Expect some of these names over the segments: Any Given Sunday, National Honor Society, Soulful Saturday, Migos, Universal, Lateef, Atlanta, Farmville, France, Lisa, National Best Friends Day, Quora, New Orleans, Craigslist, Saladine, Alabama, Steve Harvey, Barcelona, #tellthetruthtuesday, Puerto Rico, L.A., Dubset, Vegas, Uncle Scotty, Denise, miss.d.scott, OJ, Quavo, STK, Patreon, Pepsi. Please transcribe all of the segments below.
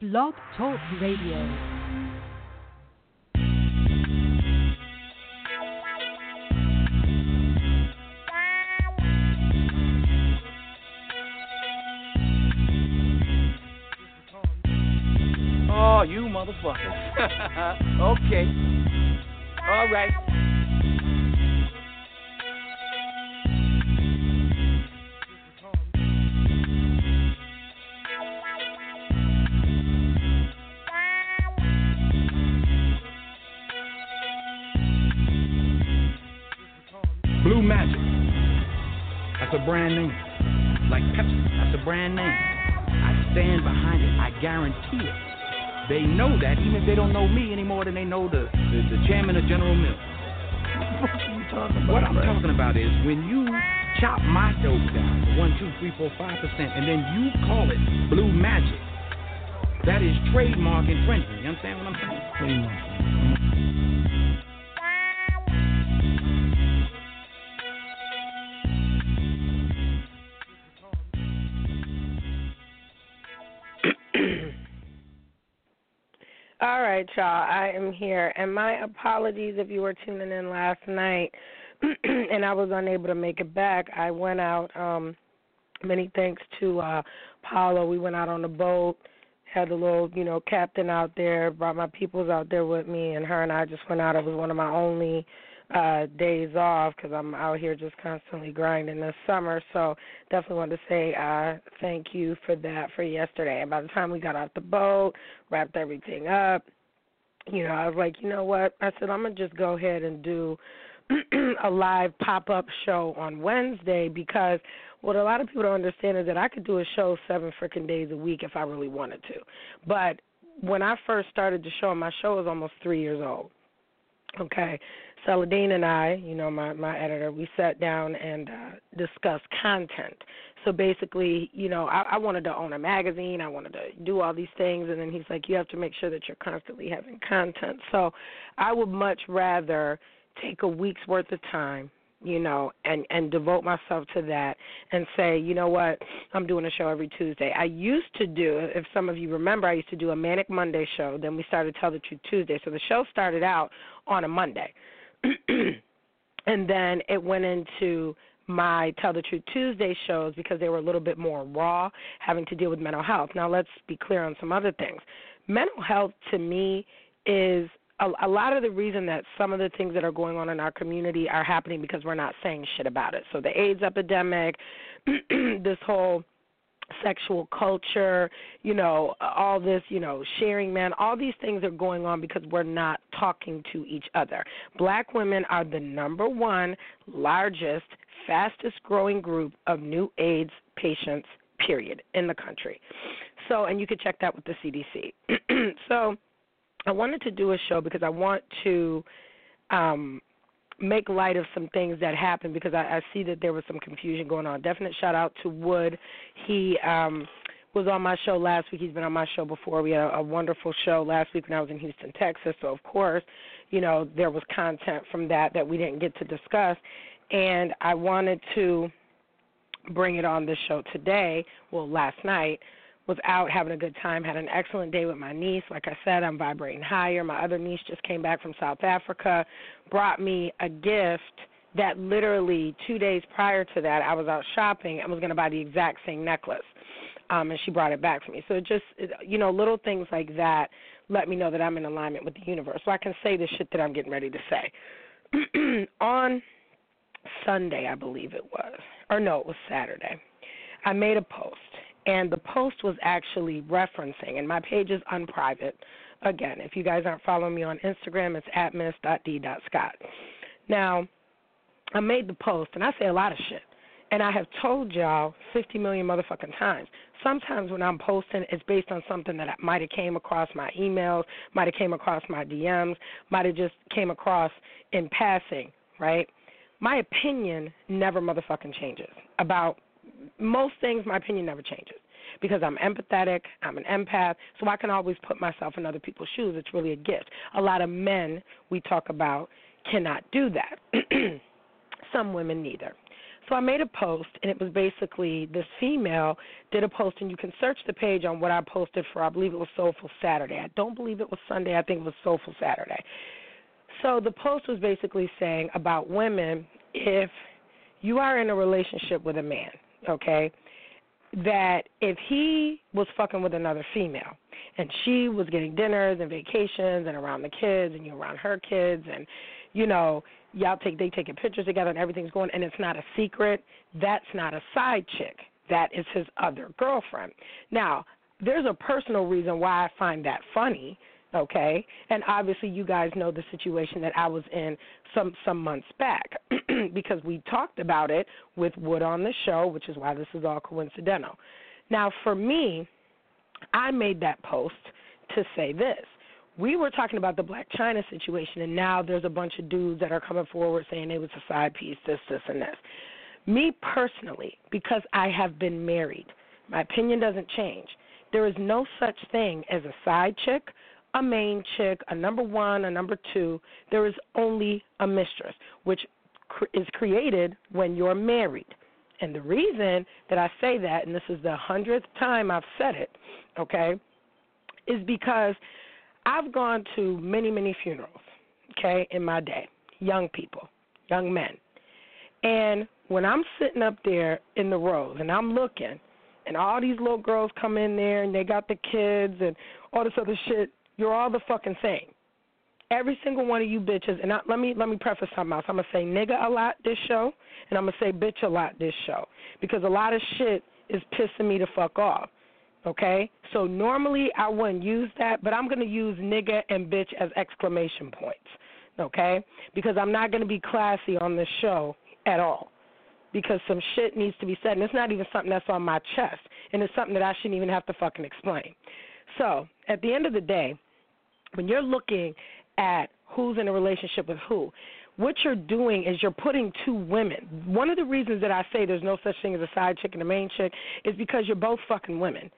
Blog Talk Radio. Oh, you motherfucker. Okay. All right. Blue Magic. That's a brand name. Like Pepsi. That's a brand name. I stand behind it. I guarantee it. They know that, even if they don't know me any more than they know the chairman of General Mills. What are you talking about? What I'm talking about is when you chop my dope down, 1, 2, 3, 4, 5%, and then you call it Blue Magic, that is trademark infringement. You understand what I'm saying? All right, y'all, I am here, and my apologies if you were tuning in last night and I was unable to make it back. I went out, many thanks to Paula. We went out on the boat, had the little, captain out there, brought my peoples out there with me, and her and I just went out. It was one of my only days off because I'm out here just constantly grinding this summer, so definitely wanted to say thank you for that for yesterday. And by the time we got off the boat, wrapped everything up, I was like, you know what? I said, I'm going to just go ahead and do a live pop-up show on Wednesday because what a lot of people don't understand is that I could do a show 7 freaking days a week if I really wanted to. But when I first started the show, my show was almost 3 years old. Okay, Saladine and I, my editor, we sat down and discussed content. So basically, I wanted to own a magazine. I wanted to do all these things. And then he's like, you have to make sure that you're constantly having content. So I would much rather take a week's worth of time, and devote myself to that and say, you know what, I'm doing a show every Tuesday. I used to do, if some of you remember, I used to do a Manic Monday show. Then we started Tell the Truth Tuesday. So the show started out on a Monday. And then it went into my Tell the Truth Tuesday shows because they were a little bit more raw, having to deal with mental health. Now, let's be clear on some other things. Mental health, to me, is a lot of the reason that some of the things that are going on in our community are happening because we're not saying shit about it. So the AIDS epidemic, this whole sexual culture, all this, sharing, man, all these things are going on because we're not talking to each other. Black women are the #1 largest, fastest growing group of new AIDS patients, period, in the country. So, and you can check that with the CDC. So I wanted to do a show because I want to make light of some things that happened because I see that there was some confusion going on. Definite shout out to Wood. He was on my show last week. He's been on my show before. We had a wonderful show last week when I was in Houston, Texas. So, of course, there was content from that we didn't get to discuss. And I wanted to bring it on this show today, last night. Was out having a good time, had an excellent day with my niece. Like I said, I'm vibrating higher. My other niece just came back from South Africa, brought me a gift that literally 2 days prior to that, I was out shopping and was going to buy the exact same necklace, and she brought it back to me. So little things like that let me know that I'm in alignment with the universe. So I can say the shit that I'm getting ready to say. On Sunday, I believe it was, or no, it was Saturday, I made a post. And the post was actually referencing, and my page is unprivate. Again, if you guys aren't following me on Instagram, it's at miss.d.scott. Now, I made the post, and I say a lot of shit. And I have told y'all 50 million motherfucking times. Sometimes when I'm posting, it's based on something that might have came across my emails, might have came across my DMs, might have just came across in passing, right? My opinion never motherfucking changes about most things. My opinion never changes because I'm empathetic, I'm an empath, so I can always put myself in other people's shoes. It's really a gift. A lot of men we talk about cannot do that. Some women neither. So I made a post, and it was basically this female did a post, and you can search the page on what I posted for. I believe it was Soulful Saturday. I don't believe it was Sunday. I think it was Soulful Saturday. So the post was basically saying about women, if you are in a relationship with a man, okay, that if he was fucking with another female and she was getting dinners and vacations and around the kids and you around her kids and, you know, y'all taking pictures together and everything's going, and it's not a secret, that's not a side chick. That is his other girlfriend. Now, there's a personal reason why I find that funny, okay? And obviously you guys know the situation that I was in some months back because we talked about it with Wood on the show, which is why this is all coincidental. Now, for me, I made that post to say this. We were talking about the Blac Chyna situation, and now there's a bunch of dudes that are coming forward saying it was a side piece, this, and this. Me personally, because I have been married, my opinion doesn't change. There is no such thing as a side chick, a main chick, a number one, a number two. There is only a mistress, which is created when you're married. And the reason that I say that, and this is the 100th time I've said it, okay, is because I've gone to many, many funerals, okay, in my day, young people, young men. And when I'm sitting up there in the rows and I'm looking and all these little girls come in there and they got the kids and all this other shit, you're all the fucking same. Every single one of you bitches, and let me preface something else. I'm going to say nigga a lot this show, and I'm going to say bitch a lot this show because a lot of shit is pissing me the fuck off. Okay, so normally I wouldn't use that, but I'm going to use nigga and bitch as exclamation points, okay, because I'm not going to be classy on this show at all because some shit needs to be said, and it's not even something that's on my chest, and it's something that I shouldn't even have to fucking explain. So at the end of the day, when you're looking at who's in a relationship with who, what you're doing is you're putting two women. One of the reasons that I say there's no such thing as a side chick and a main chick is because you're both fucking women.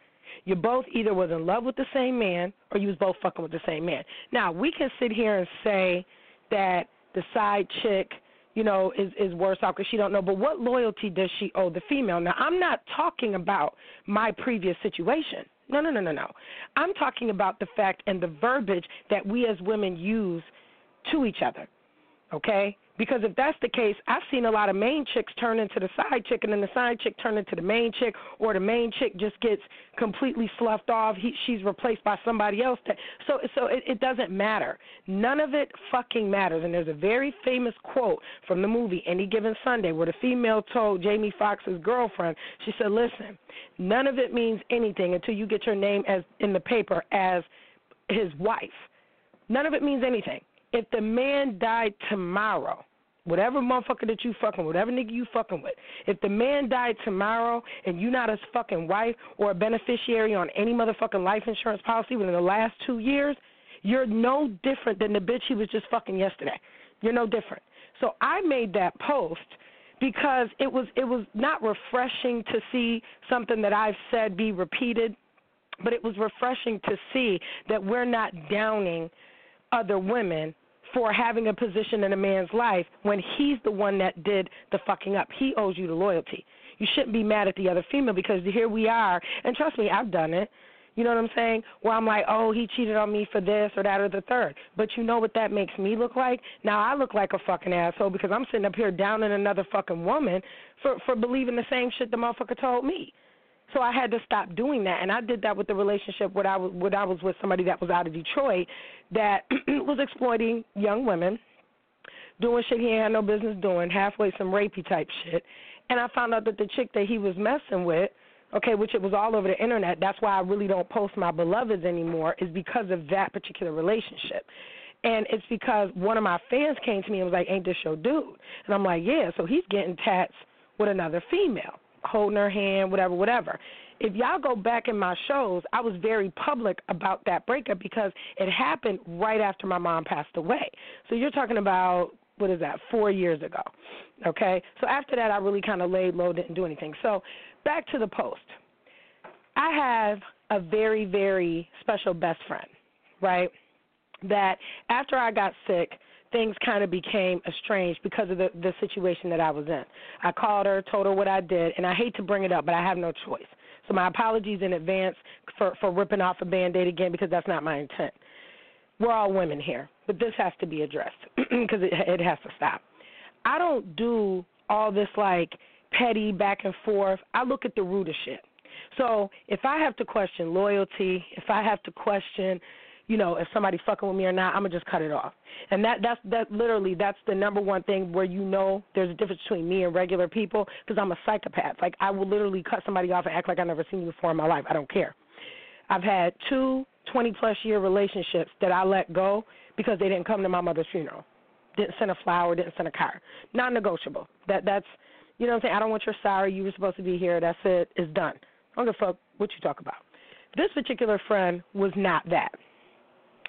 You both either was in love with the same man or you was both fucking with the same man. Now, we can sit here and say that the side chick, you know, is worse off because she don't know, but what loyalty does she owe the female? Now, I'm not talking about my previous situation. No. I'm talking about the fact and the verbiage that we as women use to each other, okay? Because if that's the case, I've seen a lot of main chicks turn into the side chick, and then the side chick turn into the main chick, or the main chick just gets completely sloughed off. She's replaced by somebody else. So it doesn't matter. None of it fucking matters. And there's a very famous quote from the movie Any Given Sunday where the female told Jamie Foxx's girlfriend, she said, listen, none of it means anything until you get your name as in the paper as his wife. None of it means anything. If the man died tomorrow, whatever motherfucker that you fucking with, whatever nigga you fucking with, if the man died tomorrow and you not his fucking wife or a beneficiary on any motherfucking life insurance policy within the last 2 years, you're no different than the bitch he was just fucking yesterday. You're no different. So I made that post because it was not refreshing to see something that I've said be repeated, but it was refreshing to see that we're not downing other women for having a position in a man's life when he's the one that did the fucking up. He owes you the loyalty. You shouldn't be mad at the other female because here we are, and trust me, I've done it, you know what I'm saying, where I'm like, oh, he cheated on me for this or that or the third. But you know what that makes me look like? Now I look like a fucking asshole because I'm sitting up here downing another fucking woman for believing the same shit the motherfucker told me. So I had to stop doing that, and I did that with the relationship when I was with somebody that was out of Detroit that was exploiting young women, doing shit he ain't had no business doing, halfway some rapey type shit. And I found out that the chick that he was messing with, okay, which it was all over the internet, that's why I really don't post my beloveds anymore, is because of that particular relationship. And it's because one of my fans came to me and was like, ain't this your dude? And I'm like, yeah, so he's getting tats with another female, holding her hand, whatever. If y'all go back in my shows, I was very public about that breakup because it happened right after my mom passed away. So you're talking about, 4 years ago, okay? So after that, I really kind of laid low, didn't do anything. So back to the post. I have a very, very special best friend, right, that after I got sick, things kind of became estranged because of the situation that I was in. I called her, told her what I did, and I hate to bring it up, but I have no choice. So my apologies in advance for ripping off a Band-Aid again, because that's not my intent. We're all women here, but this has to be addressed because it has to stop. I don't do all this, like, petty back and forth. I look at the root of shit. So if I have to question loyalty, if I have to question, you know, if somebody's fucking with me or not, I'm going to just cut it off. And that's the number one thing where, you know, there's a difference between me and regular people, because I'm a psychopath. Like, I will literally cut somebody off and act like I've never seen you before in my life. I don't care. I've had two 20-plus-year relationships that I let go because they didn't come to my mother's funeral. Didn't send a flower, didn't send a car. Non-negotiable. That's, you know what I'm saying? I don't want your sorry. You were supposed to be here. That's it. It's done. I don't give a fuck what you talk about. This particular friend was not that.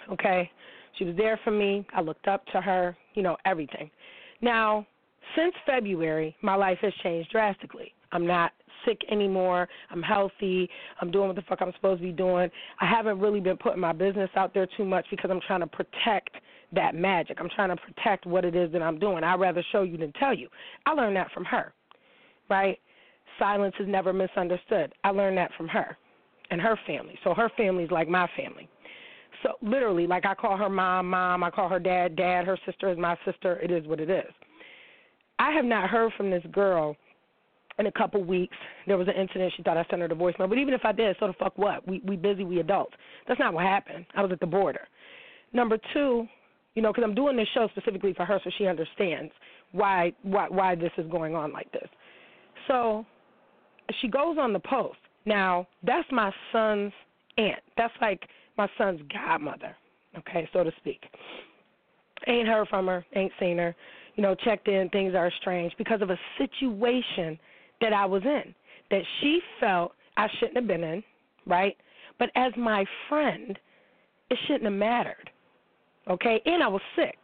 Okay, she was there for me. I looked up to her, you know, everything. Now, since February, my life has changed drastically. I'm not sick anymore. I'm healthy. I'm doing what the fuck I'm supposed to be doing. I haven't really been putting my business out there too much because I'm trying to protect that magic. I'm trying to protect what it is that I'm doing. I'd rather show you than tell you. I learned that from her, right? Silence is never misunderstood. I learned that from her and her family. So her family's like my family. So literally, like, I call her mom, I call her dad, her sister is my sister, it is what it is. I have not heard from this girl in a couple weeks. There was an incident, she thought I sent her the voicemail, but even if I did, so the fuck what? We busy, we adults. That's not what happened. I was at the border. Number two, you know, because I'm doing this show specifically for her so she understands why this is going on like this. So she goes on the post. Now, that's my son's aunt. That's like my son's godmother, okay, so to speak. Ain't heard from her, ain't seen her, you know, checked in, things are strange because of a situation that I was in that she felt I shouldn't have been in, right? But as my friend, it shouldn't have mattered, okay? And I was sick,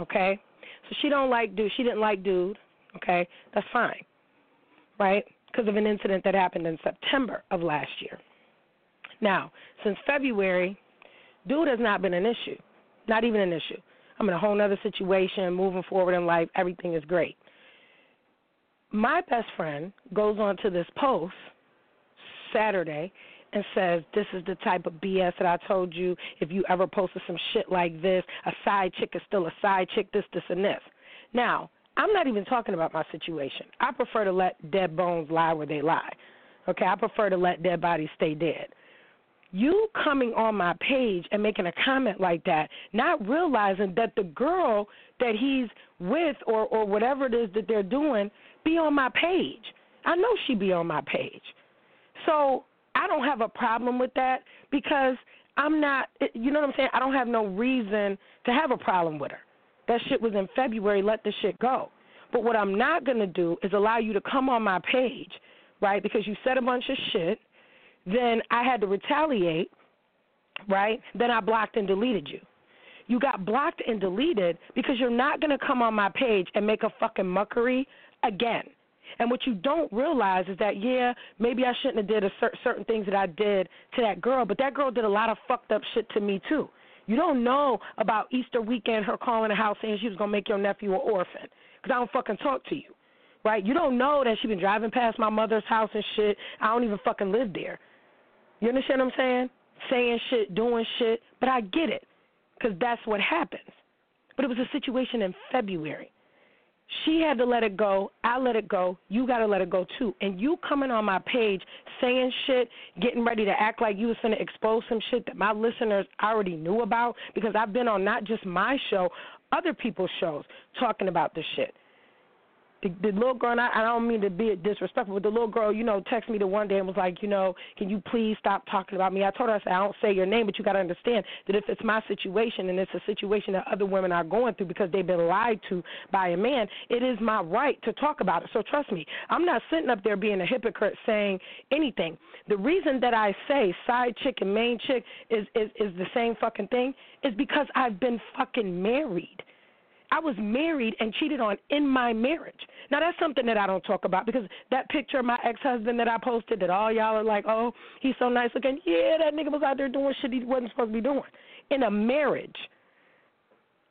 okay? So she didn't like dude, okay? That's fine, right? Because of an incident that happened in September of last year. Now, since February, dude has not been an issue, not even an issue. I'm in a whole other situation, moving forward in life. Everything is great. My best friend goes on to this post Saturday and says, this is the type of BS that I told you. If you ever posted some shit like this, a side chick is still a side chick, this, and this. Now, I'm not even talking about my situation. I prefer to let dead bones lie where they lie. Okay, I prefer to let dead bodies stay dead. You coming on my page and making a comment like that, not realizing that the girl that he's with or whatever it is that they're doing be on my page. I know she be on my page. So I don't have a problem with that because I'm not, you know what I'm saying? I don't have no reason to have a problem with her. That shit was in February. Let the shit go. But what I'm not going to do is allow you to come on my page, right, because you said a bunch of shit. Then I had to retaliate, right? Then I blocked and deleted you. You got blocked and deleted because you're not going to come on my page and make a fucking muckery again. And what you don't realize is that, yeah, maybe I shouldn't have did certain things that I did to that girl, but that girl did a lot of fucked up shit to me too. You don't know about Easter weekend, her calling the house saying she was going to make your nephew an orphan because I don't fucking talk to you, right? You don't know that she been driving past my mother's house and shit. I don't even fucking live there. You understand what I'm saying? Saying shit, doing shit, but I get it because that's what happens. But it was a situation in February. She had to let it go. I let it go. You got to let it go too. And you coming on my page saying shit, getting ready to act like you was going to expose some shit that my listeners already knew about because I've been on not just my show, other people's shows talking about this shit. The little girl, and I don't mean to be disrespectful, but the little girl, you know, texted me the one day and was like, you know, can you please stop talking about me? I told her, I said, I don't say your name, but you got to understand that if it's my situation and it's a situation that other women are going through because they've been lied to by a man, it is my right to talk about it. So trust me, I'm not sitting up there being a hypocrite saying anything. The reason that I say side chick and main chick is the same fucking thing is because I've been fucking married. I was married and cheated on in my marriage. Now, that's something that I don't talk about because that picture of my ex-husband that I posted that all y'all are like, oh, he's so nice looking. Yeah, that nigga was out there doing shit he wasn't supposed to be doing in a marriage.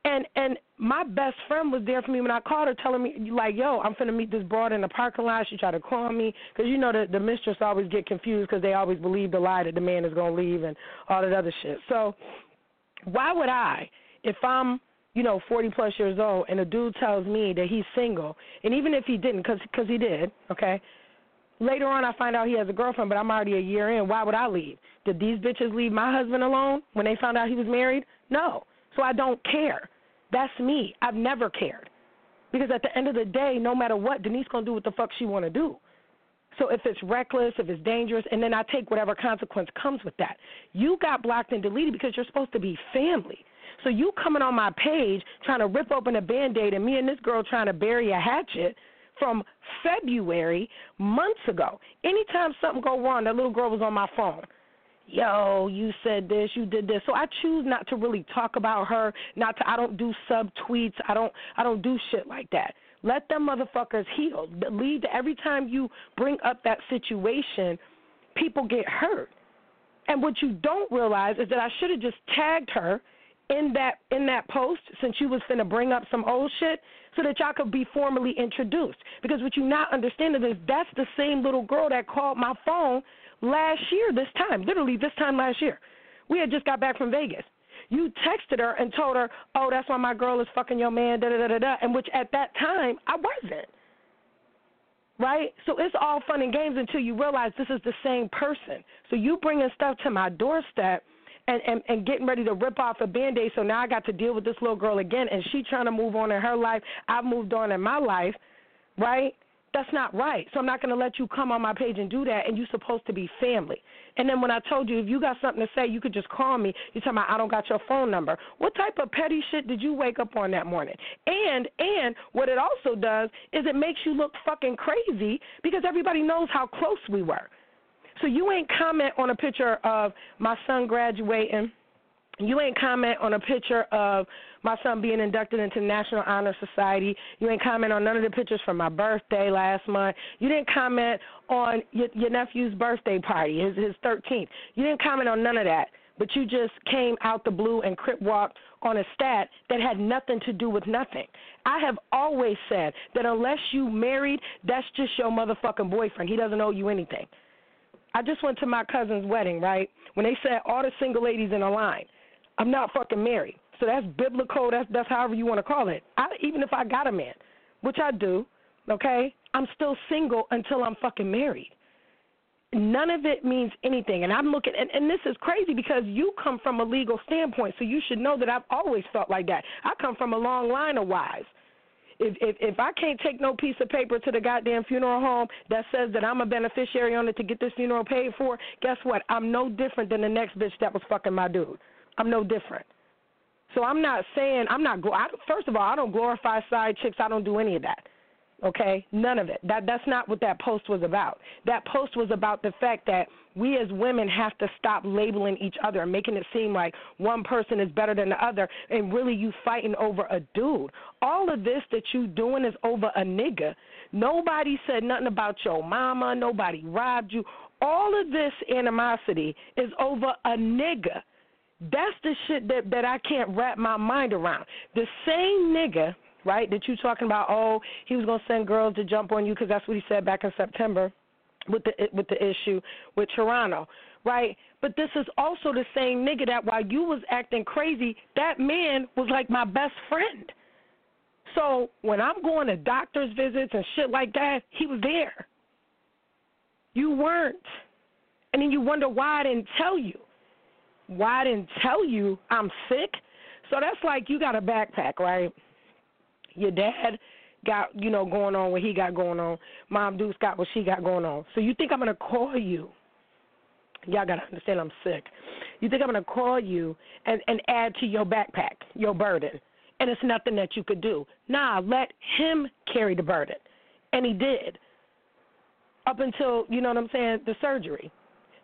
And my best friend was there for me when I called her, telling me, like, yo, I'm finna meet this broad in the parking lot. She tried to call me because, you know, the mistress always get confused because they always believe the lie that the man is going to leave and all that other shit. So why would I, if I'm, you know, 40-plus years old and a dude tells me that he's single, and even if he didn't, because he did, okay, later on I find out he has a girlfriend, but I'm already a year in, why would I leave? Did these bitches leave my husband alone when they found out he was married? No. So I don't care. That's me. I've never cared. Because at the end of the day, no matter what, Denise going to do what the fuck she want to do. So if it's reckless, if it's dangerous, and then I take whatever consequence comes with that. You got blocked and deleted because you're supposed to be family. So you coming on my page trying to rip open a Band-Aid and me and this girl trying to bury a hatchet from February, months ago. Anytime something go wrong, that little girl was on my phone. Yo, you said this, you did this. So I choose not to really talk about her, I don't do sub-tweets. I don't do shit like that. Let them motherfuckers heal. Every time you bring up that situation, people get hurt. And what you don't realize is that I should have just tagged her in that post, since you was finna bring up some old shit, so that y'all could be formally introduced. Because what you not understanding is that's the same little girl that called my phone last year this time, literally this time last year. We had just got back from Vegas. You texted her and told her, oh, that's why my girl is fucking your man, da-da-da-da-da, and which at that time I wasn't, right? So it's all fun and games until you realize this is the same person. So you bringing stuff to my doorstep and getting ready to rip off a Band-Aid, so now I got to deal with this little girl again, and she trying to move on in her life. I've moved on in my life, right? That's not right. So I'm not going to let you come on my page and do that, and you're supposed to be family. And then when I told you, if you got something to say, you could just call me. You're talking about I don't got your phone number. What type of petty shit did you wake up on that morning? And what it also does is it makes you look fucking crazy because everybody knows how close we were. So you ain't comment on a picture of my son graduating. You ain't comment on a picture of my son being inducted into the National Honor Society. You ain't comment on none of the pictures from my birthday last month. You didn't comment on your nephew's birthday party, his 13th. You didn't comment on none of that, but you just came out the blue and crip walked on a stat that had nothing to do with nothing. I have always said that unless you married, that's just your motherfucking boyfriend. He doesn't owe you anything. I just went to my cousin's wedding, right, when they said all the single ladies in a line. I'm not fucking married. So that's biblical. That's however you want to call it. Even if I got a man, which I do, okay, I'm still single until I'm fucking married. None of it means anything. And I'm looking, and this is crazy because you come from a legal standpoint, so you should know that I've always felt like that. I come from a long line of wives. If I can't take no piece of paper to the goddamn funeral home that says that I'm a beneficiary on it to get this funeral paid for, guess what? I'm no different than the next bitch that was fucking my dude. I'm no different. So I'm not saying, first of all, I don't glorify side chicks. I don't do any of that, okay? None of it. That's not what that post was about. That post was about the fact that we as women have to stop labeling each other and making it seem like one person is better than the other, and really you fighting over a dude. All of this that you doing is over a nigga. Nobody said nothing about your mama. Nobody robbed you. All of this animosity is over a nigga. That's the shit that I can't wrap my mind around. The same nigga, right, that you talking about, oh, he was going to send girls to jump on you because that's what he said back in September with the issue with Toronto, right? But this is also the same nigga that while you was acting crazy, that man was like my best friend. So when I'm going to doctor's visits and shit like that, he was there. You weren't. And then you wonder why I didn't tell you. Why I didn't tell you I'm sick? So that's like you got a backpack, right? Your dad got, you know, going on what he got going on. Mom Deuce got what she got going on. So you think I'm going to call you. Y'all got to understand I'm sick. You think I'm going to call you and add to your backpack, your burden, and it's nothing that you could do. Nah, let him carry the burden. And he did up until, you know what I'm saying, the surgery.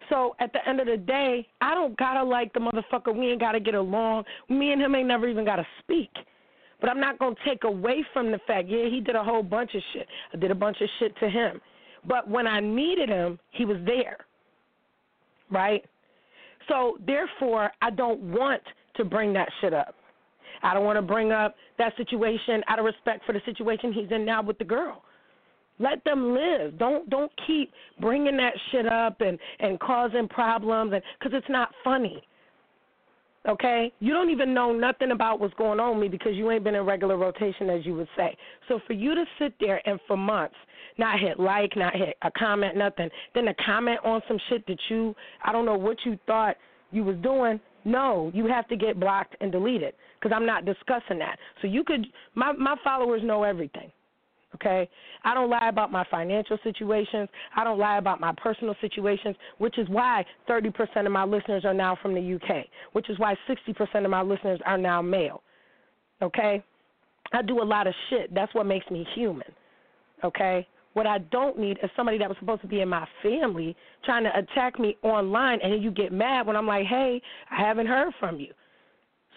So at the end of the day, I don't got to like the motherfucker. We ain't got to get along. Me and him ain't never even got to speak. But I'm not going to take away from the fact, yeah, he did a whole bunch of shit. I did a bunch of shit to him. But when I needed him, he was there, right? So, therefore, I don't want to bring that shit up. I don't want to bring up that situation out of respect for the situation he's in now with the girl. Let them live. Don't keep bringing that shit up and causing problems, because it's not funny. Okay? You don't even know nothing about what's going on with me because you ain't been in regular rotation, as you would say. So for you to sit there and for months not hit like, not hit a comment, nothing, then to comment on some shit that you, I don't know what you thought you was doing, no, you have to get blocked and deleted because I'm not discussing that. So you could, my followers know everything. Okay, I don't lie about my financial situations. I don't lie about my personal situations, which is why 30% of my listeners are now from the UK, which is why 60% of my listeners are now male. Okay, I do a lot of shit. That's what makes me human. Okay, what I don't need is somebody that was supposed to be in my family trying to attack me online, and then you get mad when I'm like, hey, I haven't heard from you.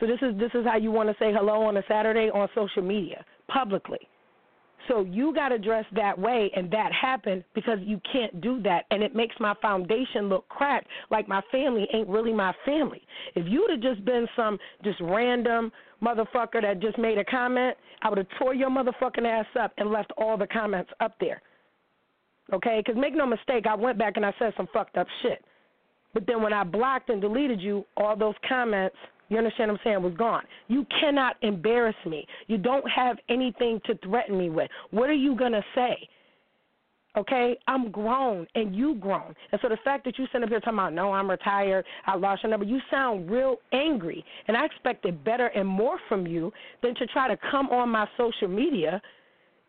So this is how you want to say hello on a Saturday on social media publicly. So you got to dress that way, and that happened because you can't do that, and it makes my foundation look cracked, like my family ain't really my family. If you would have just been some just random motherfucker that just made a comment, I would have tore your motherfucking ass up and left all the comments up there, okay? Because make no mistake, I went back and I said some fucked up shit. But then when I blocked and deleted you, all those comments, you understand what I'm saying, was gone. You cannot embarrass me. You don't have anything to threaten me with. What are you going to say? Okay? I'm grown, and you grown. And so the fact that you sit up here talking about, no, I'm retired, I lost your number, you sound real angry. And I expected better and more from you than to try to come on my social media,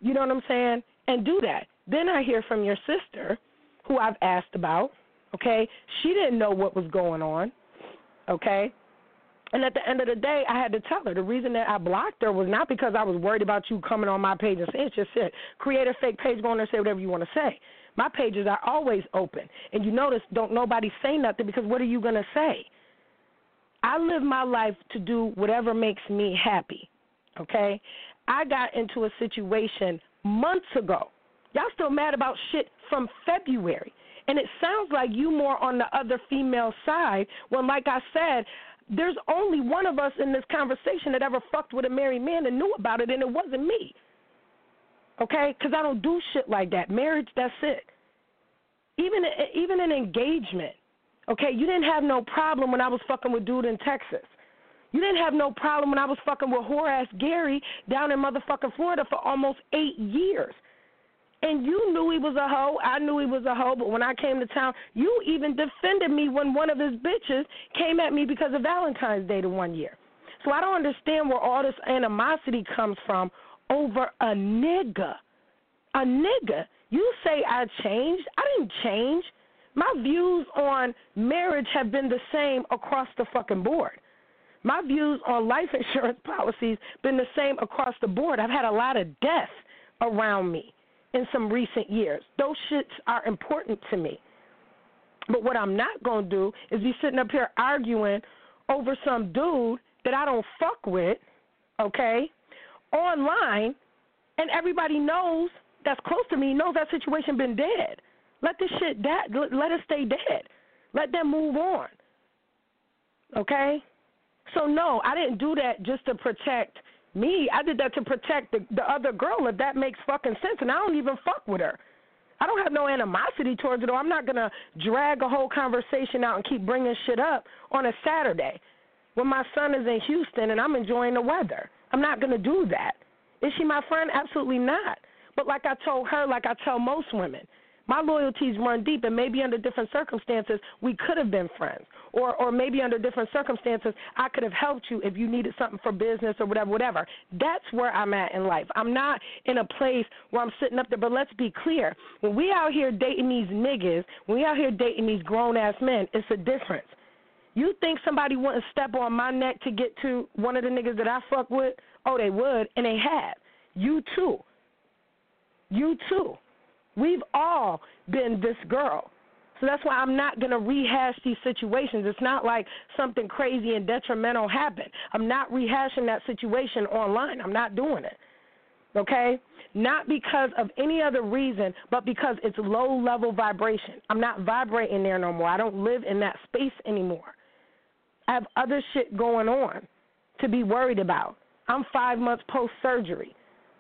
you know what I'm saying, and do that. Then I hear from your sister, who I've asked about, okay? She didn't know what was going on, okay? And at the end of the day, I had to tell her the reason that I blocked her was not because I was worried about you coming on my page and saying shit. Create a fake page, go on there, say whatever you want to say. My pages are always open. And you notice don't nobody say nothing because what are you going to say? I live my life to do whatever makes me happy, okay? I got into a situation months ago. Y'all still mad about shit from February. And it sounds like you more on the other female side when, like I said, there's only one of us in this conversation that ever fucked with a married man and knew about it, and it wasn't me, okay? Because I don't do shit like that. Marriage, that's it. Even an engagement, okay? You didn't have no problem when I was fucking with dude in Texas. You didn't have no problem when I was fucking with whore-ass Gary down in motherfucking Florida for almost 8 years. And you knew he was a hoe. I knew he was a hoe. But when I came to town, you even defended me when one of his bitches came at me because of Valentine's Day the one year. So I don't understand where all this animosity comes from over a nigga. A nigga. You say I changed. I didn't change. My views on marriage have been the same across the fucking board. My views on life insurance policies been the same across the board. I've had a lot of death around me in some recent years. Those shits are important to me. But what I'm not going to do is be sitting up here arguing over some dude that I don't fuck with, okay, online, and everybody knows that's close to me, knows that situation been dead. Let this shit die. Let it stay dead. Let them move on, okay? So, no, I didn't do that just to protect me, I did that to protect the other girl, if that makes fucking sense, and I don't even fuck with her. I don't have no animosity towards it, or I'm not going to drag a whole conversation out and keep bringing shit up on a Saturday when my son is in Houston and I'm enjoying the weather. I'm not going to do that. Is she my friend? Absolutely not. But like I told her, like I tell most women, my loyalties run deep, and maybe under different circumstances we could have been friends, or maybe under different circumstances I could have helped you if you needed something for business or whatever. That's where I'm at in life. I'm not in a place where I'm sitting up there, but let's be clear. When we out here dating these niggas, when we out here dating these grown-ass men, it's a difference. You think somebody wouldn't step on my neck to get to one of the niggas that I fuck with? Oh, they would, and they have. You too. You too. We've all been this girl. So that's why I'm not going to rehash these situations. It's not like something crazy and detrimental happened. I'm not rehashing that situation online. I'm not doing it, okay? Not because of any other reason, but because it's low-level vibration. I'm not vibrating there no more. I don't live in that space anymore. I have other shit going on to be worried about. I'm 5 months post-surgery,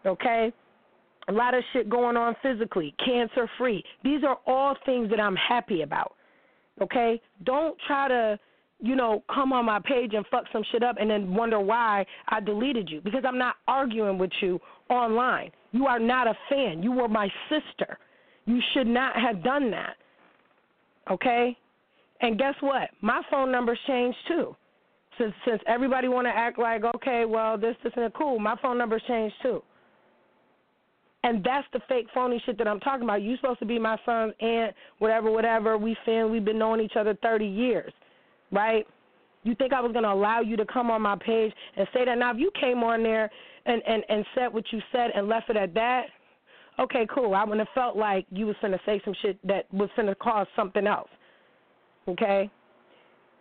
okay? A lot of shit going on physically, cancer-free. These are all things that I'm happy about, okay? Don't try to, you know, come on my page and fuck some shit up and then wonder why I deleted you, because I'm not arguing with you online. You are not a fan. You were my sister. You should not have done that, okay? And guess what? My phone number's changed, too. Since everybody want to act like, okay, well, this, and cool, my phone number's changed, too. And that's the fake, phony shit that I'm talking about. You supposed to be my son's aunt, whatever. We've been knowing each other 30 years, right? You think I was going to allow you to come on my page and say that? Now, if you came on there and said what you said and left it at that, okay, cool. I wouldn't have felt like you was going to say some shit that was going to cause something else, okay?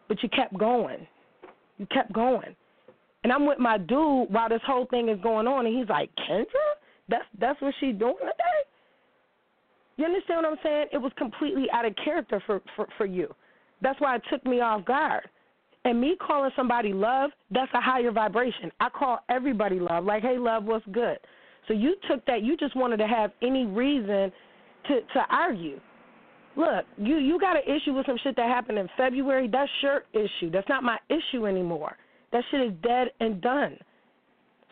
But you kept going. You kept going. And I'm with my dude while this whole thing is going on, and he's like, Kendra? That's what she's doing today? You understand what I'm saying? It was completely out of character for you. That's why it took me off guard. And me calling somebody love, that's a higher vibration. I call everybody love, like, hey, love, what's good? So you took that. You just wanted to have any reason to argue. Look, you got an issue with some shit that happened in February. That's your issue. That's not my issue anymore. That shit is dead and done.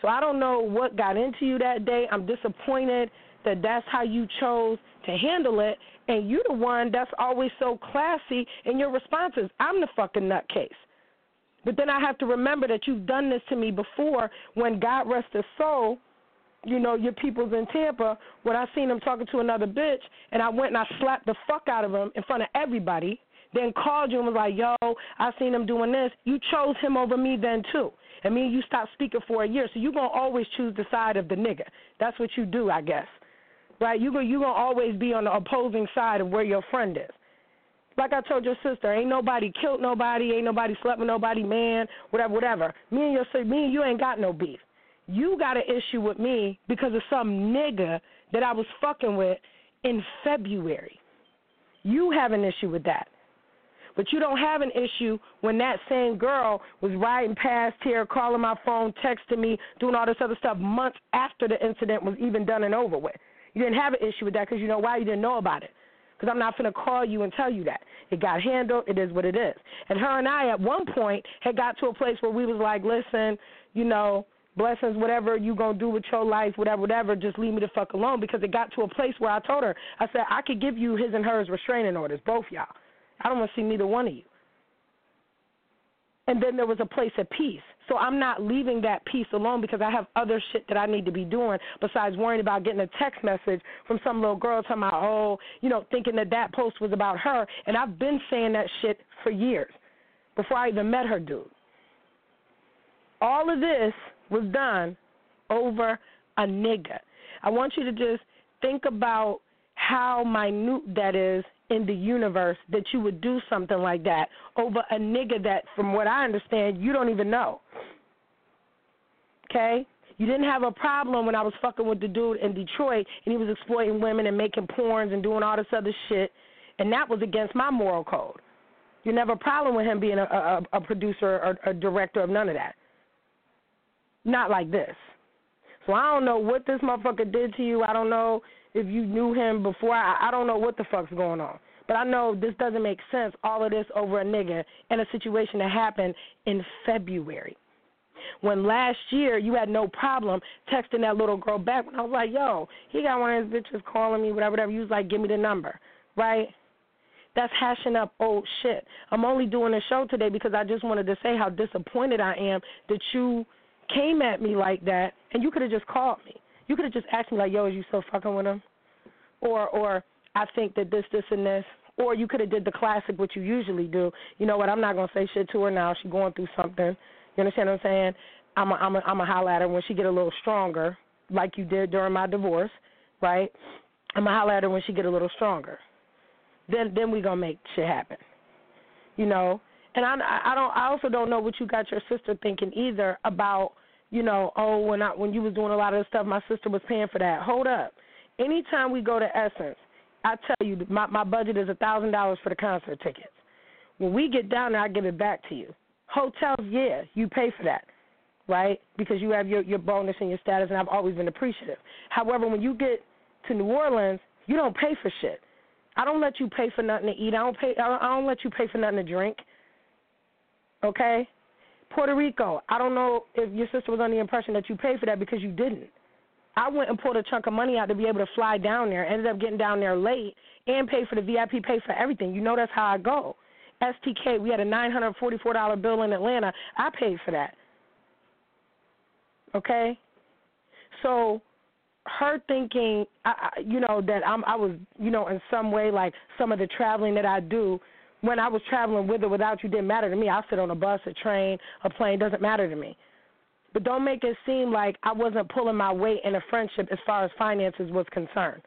So I don't know what got into you that day. I'm disappointed that that's how you chose to handle it, and you're the one that's always so classy in your responses. I'm the fucking nutcase. But then I have to remember that you've done this to me before when, God rest his soul, you know, your people's in Tampa, when I seen him talking to another bitch, and I went and I slapped the fuck out of him in front of everybody, then called you and was like, yo, I seen him doing this. You chose him over me then, too. And me and you stopped speaking for a year, so you're going to always choose the side of the nigga. That's what you do, I guess, right? You're going to always be on the opposing side of where your friend is. Like I told your sister, ain't nobody killed nobody, ain't nobody slept with nobody, man, whatever. Me and you ain't got no beef. You got an issue with me because of some nigga that I was fucking with in February. You have an issue with that. But you don't have an issue when that same girl was riding past here, calling my phone, texting me, doing all this other stuff months after the incident was even done and over with. You didn't have an issue with that because you know why? You didn't know about it. Because I'm not going to call you and tell you that. It got handled. It is what it is. And her and I at one point had got to a place where we was like, listen, you know, blessings, whatever you going to do with your life, whatever, just leave me the fuck alone, because it got to a place where I told her, I said, I could give you his and hers restraining orders, both y'all. I don't want to see neither one of you. And then there was a place of peace. So I'm not leaving that peace alone because I have other shit that I need to be doing besides worrying about getting a text message from some little girl talking about, oh, you know, thinking that post was about her. And I've been saying that shit for years before I even met her dude. All of this was done over a nigga. I want you to just think about how minute that is in the universe, that you would do something like that over a nigga that, from what I understand, you don't even know. Okay? You didn't have a problem when I was fucking with the dude in Detroit and he was exploiting women and making porns and doing all this other shit, and that was against my moral code. You never have a problem with him being a producer or a director of none of that. Not like this. So I don't know what this motherfucker did to you. I don't know if you knew him before. I don't know what the fuck's going on. But I know this doesn't make sense, all of this over a nigga in a situation that happened in February. When last year you had no problem texting that little girl back. When I was like, yo, he got one of his bitches calling me, whatever. You was like, give me the number, right? That's hashing up old shit. I'm only doing a show today because I just wanted to say how disappointed I am that you came at me like that, and you could have just called me. You could have just asked me, like, yo, is you still fucking with him? Or I think that this, and this. Or you could have did the classic, what you usually do. You know what, I'm not going to say shit to her now. She's going through something. You understand what I'm saying? I'm a holler at her when she get a little stronger, like you did during my divorce, right? I'm a holler at her when she get a little stronger. Then we going to make shit happen, you know? And I also don't know what you got your sister thinking either about, you know, oh, when you was doing a lot of this stuff, my sister was paying for that. Hold up. Anytime we go to Essence, I tell you, my budget is $1,000 for the concert tickets. When we get down there, I give it back to you. Hotels, yeah, you pay for that, right, because you have your bonus and your status, and I've always been appreciative. However, when you get to New Orleans, you don't pay for shit. I don't let you pay for nothing to eat. I don't let you pay for nothing to drink, okay? Puerto Rico, I don't know if your sister was under the impression that you paid for that, because you didn't. I went and pulled a chunk of money out to be able to fly down there, ended up getting down there late, and paid for the VIP, paid for everything. You know that's how I go. STK, we had a $944 bill in Atlanta. I paid for that. Okay? So her thinking, that I was in some way, like some of the traveling that I do, when I was traveling with or without you didn't matter to me. I sit on a bus, a train, a plane, doesn't matter to me. But don't make it seem like I wasn't pulling my weight in a friendship as far as finances was concerned.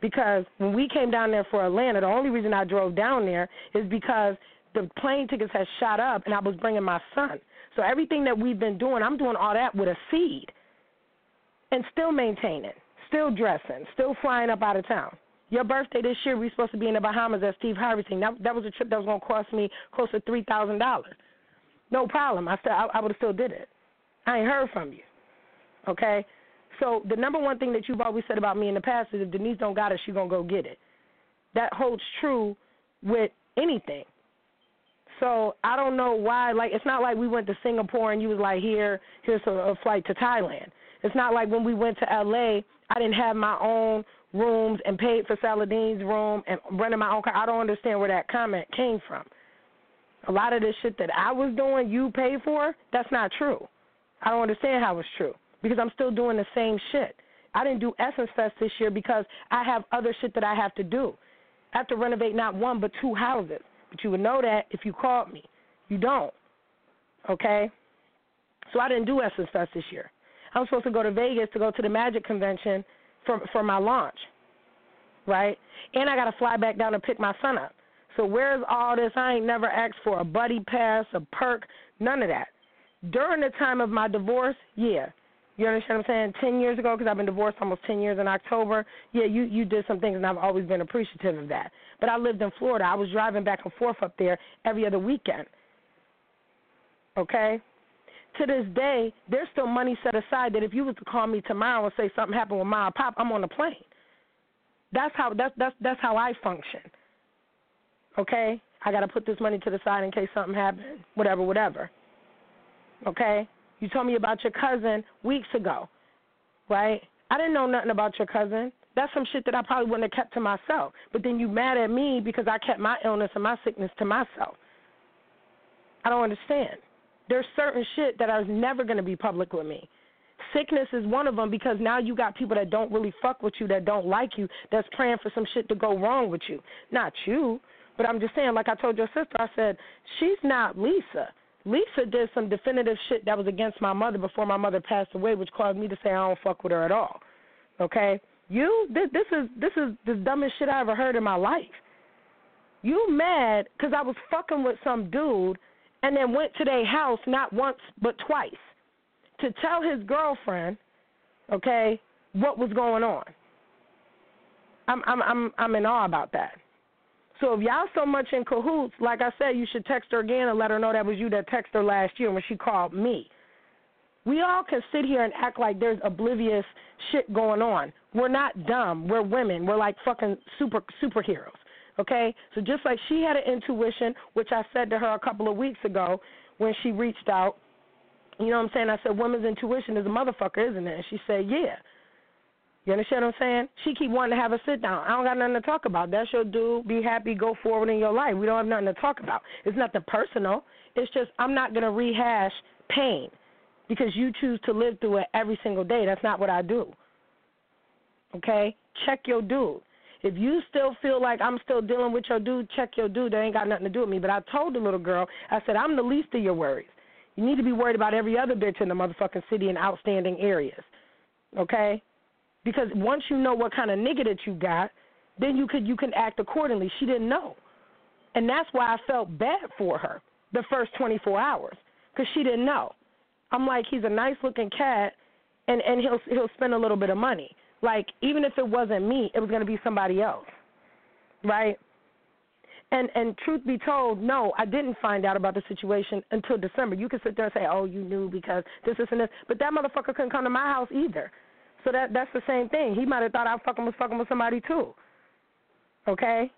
Because when we came down there for Atlanta, the only reason I drove down there is because the plane tickets had shot up and I was bringing my son. So everything that we've been doing, I'm doing all that with a seed and still maintaining, still dressing, still flying up out of town. Your birthday this year, we were supposed to be in the Bahamas at Steve Harvey thing. That was a trip that was going to cost me close to $3,000. No problem. I would have still did it. I ain't heard from you, okay? So the number one thing that you've always said about me in the past is if Denise don't got it, she's going to go get it. That holds true with anything. So I don't know why. Like, it's not like we went to Singapore and you was like, here's a flight to Thailand. It's not like when we went to L.A., I didn't have my own rooms and paid for Saladine's room and rented my own car. I don't understand where that comment came from. A lot of this shit that I was doing, you paid for, that's not true. I don't understand how it's true because I'm still doing the same shit. I didn't do Essence Fest this year because I have other shit that I have to do. I have to renovate not one but two houses, but you would know that if you called me. You don't, okay? So I didn't do Essence Fest this year. I was supposed to go to Vegas to go to the Magic Convention for my launch, right? And I got to fly back down to pick my son up. So where's all this? I ain't never asked for a buddy pass, a perk, none of that. During the time of my divorce, yeah, you understand what I'm saying, 10 years ago, because I've been divorced almost 10 years in October, yeah, you did some things, and I've always been appreciative of that. But I lived in Florida. I was driving back and forth up there every other weekend, okay? To this day, there's still money set aside that if you was to call me tomorrow and say something happened with Ma or Pop, I'm on the plane. That's how I function, okay? I got to put this money to the side in case something happened, whatever. Okay? You told me about your cousin weeks ago, right? I didn't know nothing about your cousin. That's some shit that I probably wouldn't have kept to myself. But then you mad at me because I kept my illness and my sickness to myself. I don't understand. There's certain shit that is never going to be public with me. Sickness is one of them because now you got people that don't really fuck with you, that don't like you, that's praying for some shit to go wrong with you. Not you, but I'm just saying, like I told your sister, I said, she's not Lisa. Lisa did some definitive shit that was against my mother before my mother passed away, which caused me to say I don't fuck with her at all. Okay? You, this is the dumbest shit I ever heard in my life. You mad because I was fucking with some dude and then went to their house not once but twice to tell his girlfriend, okay, what was going on. I'm in awe about that. So if y'all so much in cahoots, like I said, you should text her again and let her know that was you that texted her last year when she called me. We all can sit here and act like there's oblivious shit going on. We're not dumb. We're women. We're like fucking superheroes, okay? So just like she had an intuition, which I said to her a couple of weeks ago when she reached out, you know what I'm saying? I said, women's intuition is a motherfucker, isn't it? And she said, yeah. You understand what I'm saying? She keep wanting to have a sit-down. I don't got nothing to talk about. That's your dude. Be happy. Go forward in your life. We don't have nothing to talk about. It's nothing personal. It's just I'm not going to rehash pain because you choose to live through it every single day. That's not what I do. Okay? Check your dude. If you still feel like I'm still dealing with your dude, check your dude. That ain't got nothing to do with me. But I told the little girl, I said, I'm the least of your worries. You need to be worried about every other bitch in the motherfucking city in outstanding areas. Okay? Because once you know what kind of nigga that you got, then you can act accordingly. She didn't know. And that's why I felt bad for her the first 24 hours because she didn't know. I'm like, he's a nice-looking cat, and he'll spend a little bit of money. Like, even if it wasn't me, it was going to be somebody else, right? And truth be told, no, I didn't find out about the situation until December. You can sit there and say, oh, you knew because this, this, and this. But that motherfucker couldn't come to my house either. So that's the same thing. He might have thought I fucking was fucking with somebody too. Okay?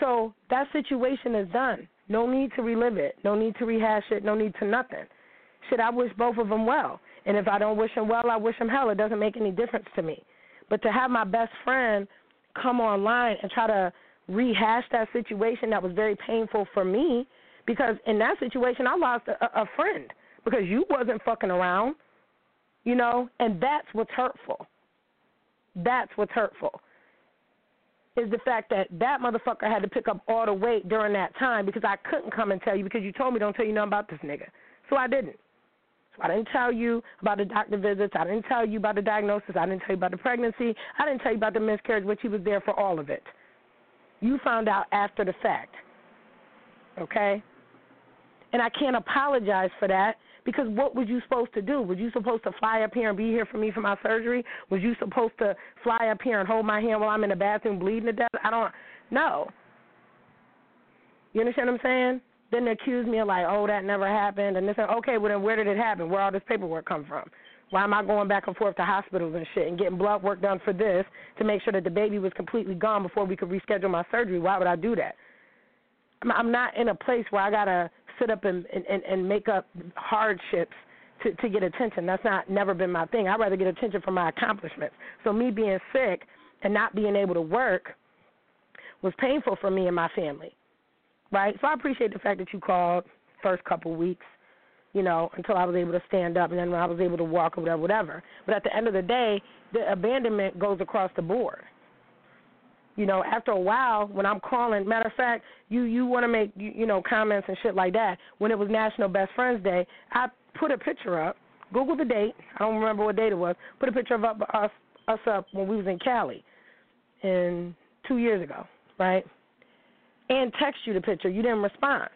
So that situation is done. No need to relive it. No need to rehash it. No need to nothing. Shit, I wish both of them well. And if I don't wish them well, I wish them hell. It doesn't make any difference to me. But to have my best friend come online and try to rehash that situation that was very painful for me, because in that situation I lost a friend because you wasn't fucking around, you know, and that's what's hurtful. That's what's hurtful is the fact that that motherfucker had to pick up all the weight during that time because I couldn't come and tell you because you told me don't tell you nothing about this nigga. So I didn't. So I didn't tell you about the doctor visits. I didn't tell you about the diagnosis. I didn't tell you about the pregnancy. I didn't tell you about the miscarriage, which he was there for all of it. You found out after the fact, okay? And I can't apologize for that because what was you supposed to do? Was you supposed to fly up here and be here for me for my surgery? Was you supposed to fly up here and hold my hand while I'm in the bathroom bleeding to death? I don't know. You understand what I'm saying? Then they accuse me of like, oh, that never happened. And they say, okay, well, then where did it happen? Where all this paperwork come from? Why am I going back and forth to hospitals and shit and getting blood work done for this to make sure that the baby was completely gone before we could reschedule my surgery? Why would I do that? I'm not in a place where I got to sit up and make up hardships to get attention. That's never been my thing. I'd rather get attention for my accomplishments. So me being sick and not being able to work was painful for me and my family, right? So I appreciate the fact that you called first couple weeks. You know, until I was able to stand up and then when I was able to walk or whatever. But at the end of the day, the abandonment goes across the board. You know, after a while, when I'm calling, matter of fact, you want to make, you know, comments and shit like that. When it was National Best Friends Day, I put a picture up, Google the date, I don't remember what date it was, put a picture of us up when we was in Cali in 2 years ago, right? And text you the picture. You didn't respond.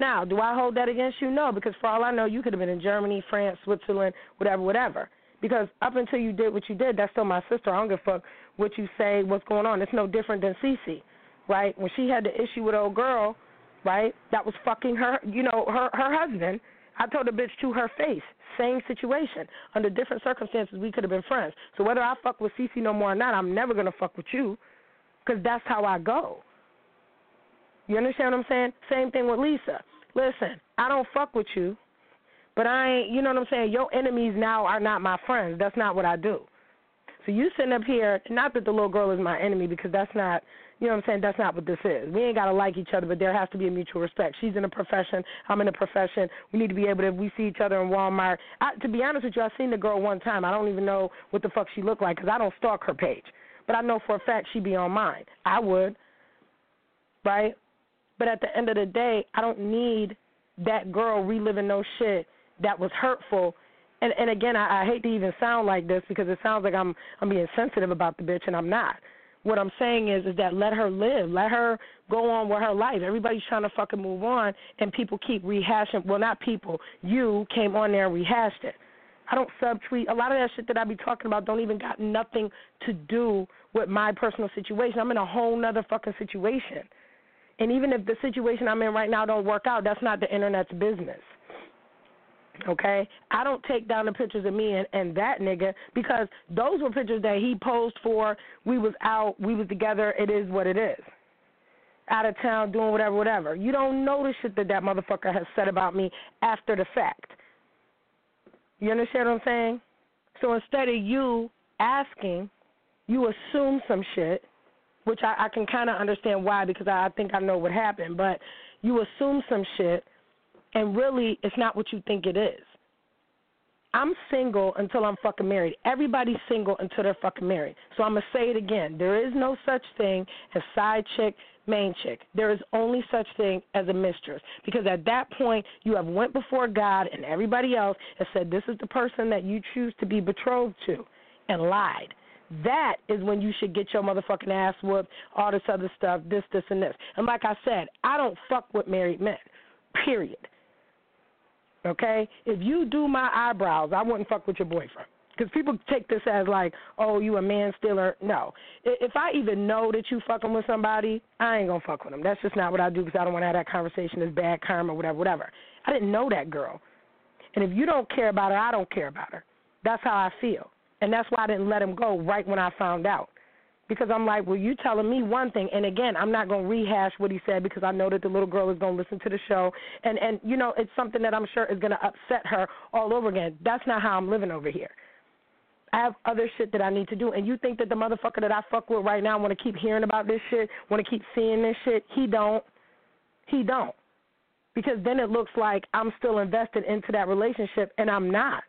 Now, do I hold that against you? No, because for all I know, you could have been in Germany, France, Switzerland, whatever. Because up until you did what you did, that's still my sister. I don't give a fuck what you say, what's going on. It's no different than Cece, right? When she had the issue with old girl, right, that was fucking her, you know, her husband. I told the bitch to her face, same situation. Under different circumstances, we could have been friends. So whether I fuck with Cece no more or not, I'm never going to fuck with you because that's how I go. You understand what I'm saying? Same thing with Lisa. Listen, I don't fuck with you, but I ain't, you know what I'm saying? Your enemies now are not my friends. That's not what I do. So you sitting up here, not that the little girl is my enemy because that's not, you know what I'm saying, that's not what this is. We ain't got to like each other, but there has to be a mutual respect. She's in a profession. I'm in a profession. We need to be able to, if we see each other in Walmart. To be honest with you, I seen the girl one time. I don't even know what the fuck she looked like because I don't stalk her page. But I know for a fact she be on mine. I would, right? But at the end of the day, I don't need that girl reliving no shit that was hurtful. And again, I hate to even sound like this because it sounds like I'm being sensitive about the bitch, and I'm not. What I'm saying is that let her live. Let her go on with her life. Everybody's trying to fucking move on, and people keep rehashing. Well, not people. You came on there and rehashed it. I don't subtweet. A lot of that shit that I be talking about don't even got nothing to do with my personal situation. I'm in a whole nother fucking situation. And even if the situation I'm in right now don't work out, that's not the Internet's business, okay? I don't take down the pictures of me and that nigga because those were pictures that he posed for. We was out. We was together. It is what it is. Out of town, doing whatever. You don't know the shit that motherfucker has said about me after the fact. You understand what I'm saying? So instead of you asking, you assume some shit, which I can kind of understand why because I think I know what happened, but you assume some shit, and really it's not what you think it is. I'm single until I'm fucking married. Everybody's single until they're fucking married. So I'm going to say it again. There is no such thing as side chick, main chick. There is only such thing as a mistress because at that point you have went before God and everybody else and said this is the person that you choose to be betrothed to and lied. That is when you should get your motherfucking ass whooped, all this other stuff, this, and this. And like I said, I don't fuck with married men, period. Okay? If you do my eyebrows, I wouldn't fuck with your boyfriend. Because people take this as like, oh, you a man stealer. No. If I even know that you fucking with somebody, I ain't going to fuck with them. That's just not what I do because I don't want to have that conversation. It's bad karma, whatever, whatever. I didn't know that girl. And if you don't care about her, I don't care about her. That's how I feel. And that's why I didn't let him go right when I found out. Because I'm like, well, you telling me one thing. And, again, I'm not going to rehash what he said because I know that the little girl is going to listen to the show. And you know, it's something that I'm sure is going to upset her all over again. That's not how I'm living over here. I have other shit that I need to do. And you think that the motherfucker that I fuck with right now want to keep hearing about this shit, want to keep seeing this shit? He don't. He don't. Because then it looks like I'm still invested into that relationship, and I'm not.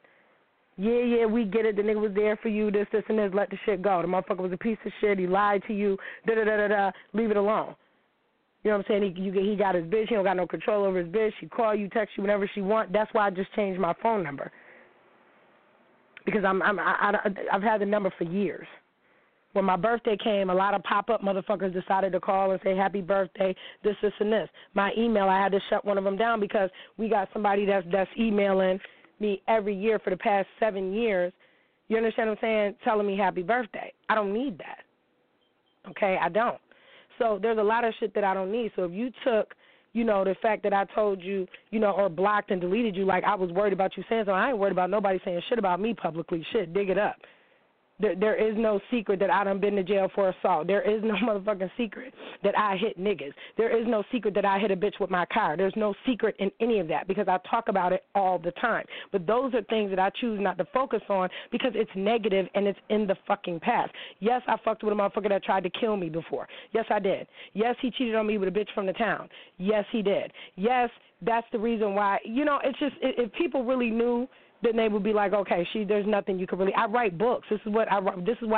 Yeah, we get it. The nigga was there for you, this, and this. Let the shit go. The motherfucker was a piece of shit. He lied to you. Da-da-da-da-da. Leave it alone. You know what I'm saying? He got his bitch. He don't got no control over his bitch. She call you, text you whenever she want. That's why I just changed my phone number. Because I've had the number for years. When my birthday came, a lot of pop-up motherfuckers decided to call and say, happy birthday, this, and this. My email, I had to shut one of them down because we got somebody that's emailing me every year for the past 7 years. You understand what I'm saying? Telling me happy birthday. I don't need that. Okay? I don't. So there's a lot of shit that I don't need. So if you took, you know, the fact that I told you, you know, or blocked and deleted you, like I was worried about you saying something. I ain't worried about nobody saying shit about me publicly. Shit, dig it up. There is no secret that I done been to jail for assault. There is no motherfucking secret that I hit niggas. There is no secret that I hit a bitch with my car. There's no secret in any of that because I talk about it all the time. But those are things that I choose not to focus on because it's negative and it's in the fucking past. Yes, I fucked with a motherfucker that tried to kill me before. Yes, I did. Yes, he cheated on me with a bitch from the town. Yes, he did. Yes, that's the reason why. You know, it's just if people really knew, then they would be like, okay, there's nothing you could really. I write books. This is why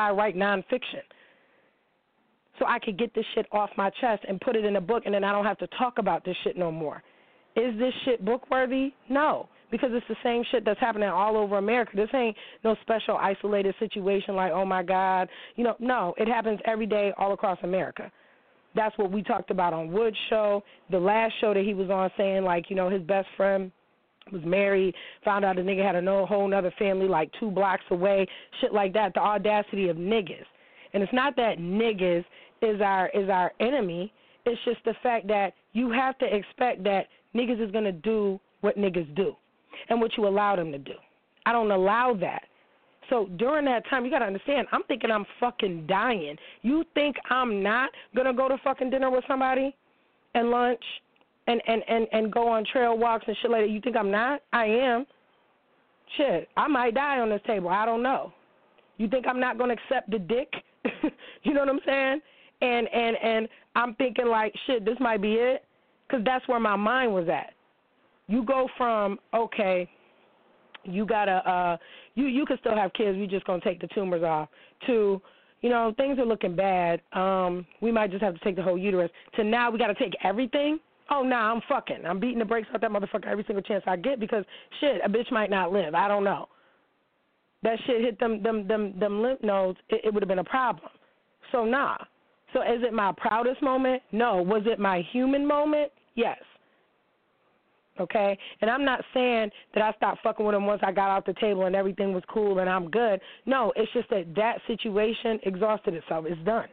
I write nonfiction. So I could get this shit off my chest and put it in a book, and then I don't have to talk about this shit no more. Is this shit book worthy? No, because it's the same shit that's happening all over America. This ain't no special isolated situation like, oh my God, you know. No, it happens every day all across America. That's what we talked about on Wood's show, the last show that he was on, saying like, you know, his best friend was married, found out the nigga had a whole nother family like 2 blocks away, shit like that. The audacity of niggas. And it's not that niggas is our enemy. It's just the fact that you have to expect that niggas is going to do what niggas do and what you allow them to do. I don't allow that. So during that time, you got to understand, I'm thinking I'm fucking dying. You think I'm not going to go to fucking dinner with somebody and lunch? And go on trail walks and shit like that. You think I'm not? I am. Shit, I might die on this table. I don't know. You think I'm not going to accept the dick? You know what I'm saying? And I'm thinking like, shit, this might be it. Because that's where my mind was at. You go from, okay, you got to, you can still have kids. We just going to take the tumors off. To, you know, things are looking bad. We might just have to take the whole uterus. To now we got to take everything. Oh, nah, I'm fucking. I'm beating the brakes off that motherfucker every single chance I get because, shit, a bitch might not live. I don't know. That shit hit them lymph nodes, it would have been a problem. So, nah. So is it my proudest moment? No. Was it my human moment? Yes. Okay? And I'm not saying that I stopped fucking with him once I got off the table and everything was cool and I'm good. No, it's just that situation exhausted itself. It's done.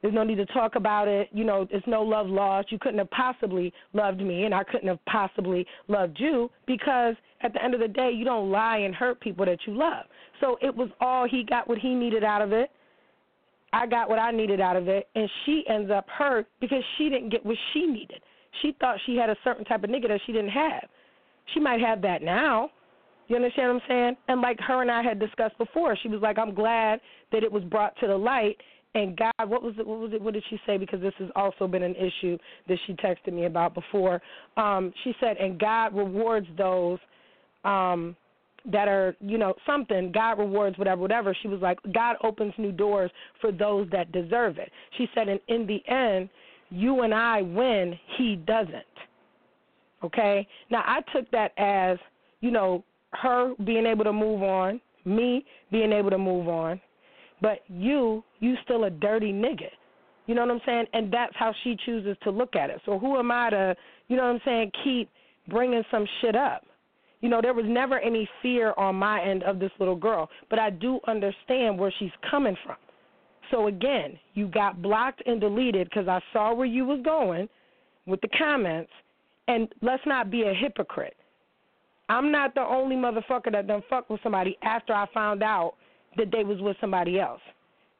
There's no need to talk about it. You know, it's no love lost. You couldn't have possibly loved me, and I couldn't have possibly loved you because at the end of the day, you don't lie and hurt people that you love. So it was all he got what he needed out of it. I got what I needed out of it, and she ends up hurt because she didn't get what she needed. She thought she had a certain type of nigga that she didn't have. She might have that now. You understand what I'm saying? And like her and I had discussed before, she was like, I'm glad that it was brought to the light. And God, what was it? What did she say? Because this has also been an issue that she texted me about before. She said, and God rewards those that are, you know, something. God rewards whatever. She was like, God opens new doors for those that deserve it. She said, and in the end, you and I win. He doesn't. Okay? Now, I took that as, you know, her being able to move on, me being able to move on. But you still a dirty nigga. You know what I'm saying? And that's how she chooses to look at it. So who am I to, you know what I'm saying, keep bringing some shit up? You know, there was never any fear on my end of this little girl, but I do understand where she's coming from. So, again, you got blocked and deleted because I saw where you was going with the comments, and let's not be a hypocrite. I'm not the only motherfucker that done fucked with somebody after I found out that they was with somebody else.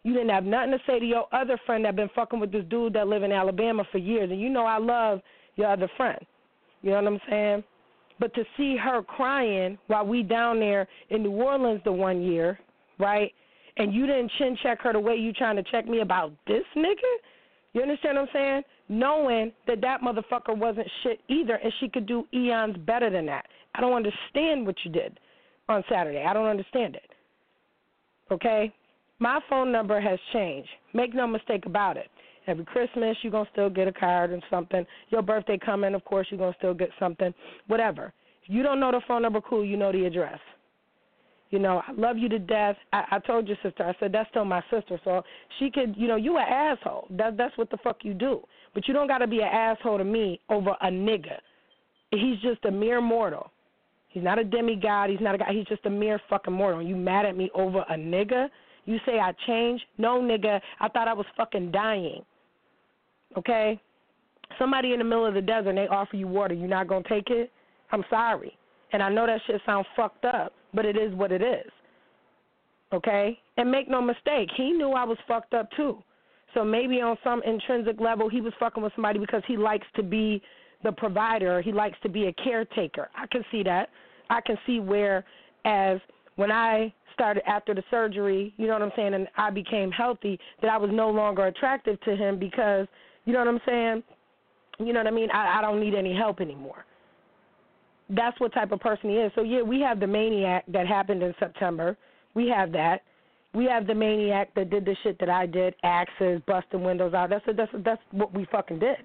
You didn't have nothing to say to your other friend that been fucking with this dude that live in Alabama for years, and you know I love your other friend. You know what I'm saying? But to see her crying while we down there in New Orleans the one year, right, and you didn't chin check her the way you trying to check me about this nigga, you understand what I'm saying? Knowing that that motherfucker wasn't shit either and she could do eons better than that. I don't understand what you did on Saturday. I don't understand it. Okay? My phone number has changed. Make no mistake about it. Every Christmas, you're going to still get a card and something. Your birthday coming, of course, you're going to still get something, whatever. If you don't know the phone number, cool, you know the address. You know, I love you to death. I told your sister, I said, that's still my sister. So she could, you know, you an asshole. That's what the fuck you do. But you don't got to be an asshole to me over a nigga. He's just a mere mortal. He's not a demigod. He's not a guy. He's just a mere fucking mortal. You mad at me over a nigga? You say I changed? No, nigga. I thought I was fucking dying. Okay, somebody in the middle of the desert and they offer you water, you're not going to take it? I'm sorry. And I know that shit sounds fucked up, but it is what it is. Okay? And make no mistake, he knew I was fucked up too. So maybe on some intrinsic level he was fucking with somebody because he likes to be the provider. He likes to be a caretaker. I can see that. I can see where as when I started after the surgery, you know what I'm saying, and I became healthy, that I was no longer attractive to him because – you know what I'm saying? You know what I mean? I don't need any help anymore. That's what type of person he is. So, yeah, we have the maniac that happened in September. We have that. We have the maniac that did the shit that I did, axes, busting windows out. That's what we fucking did.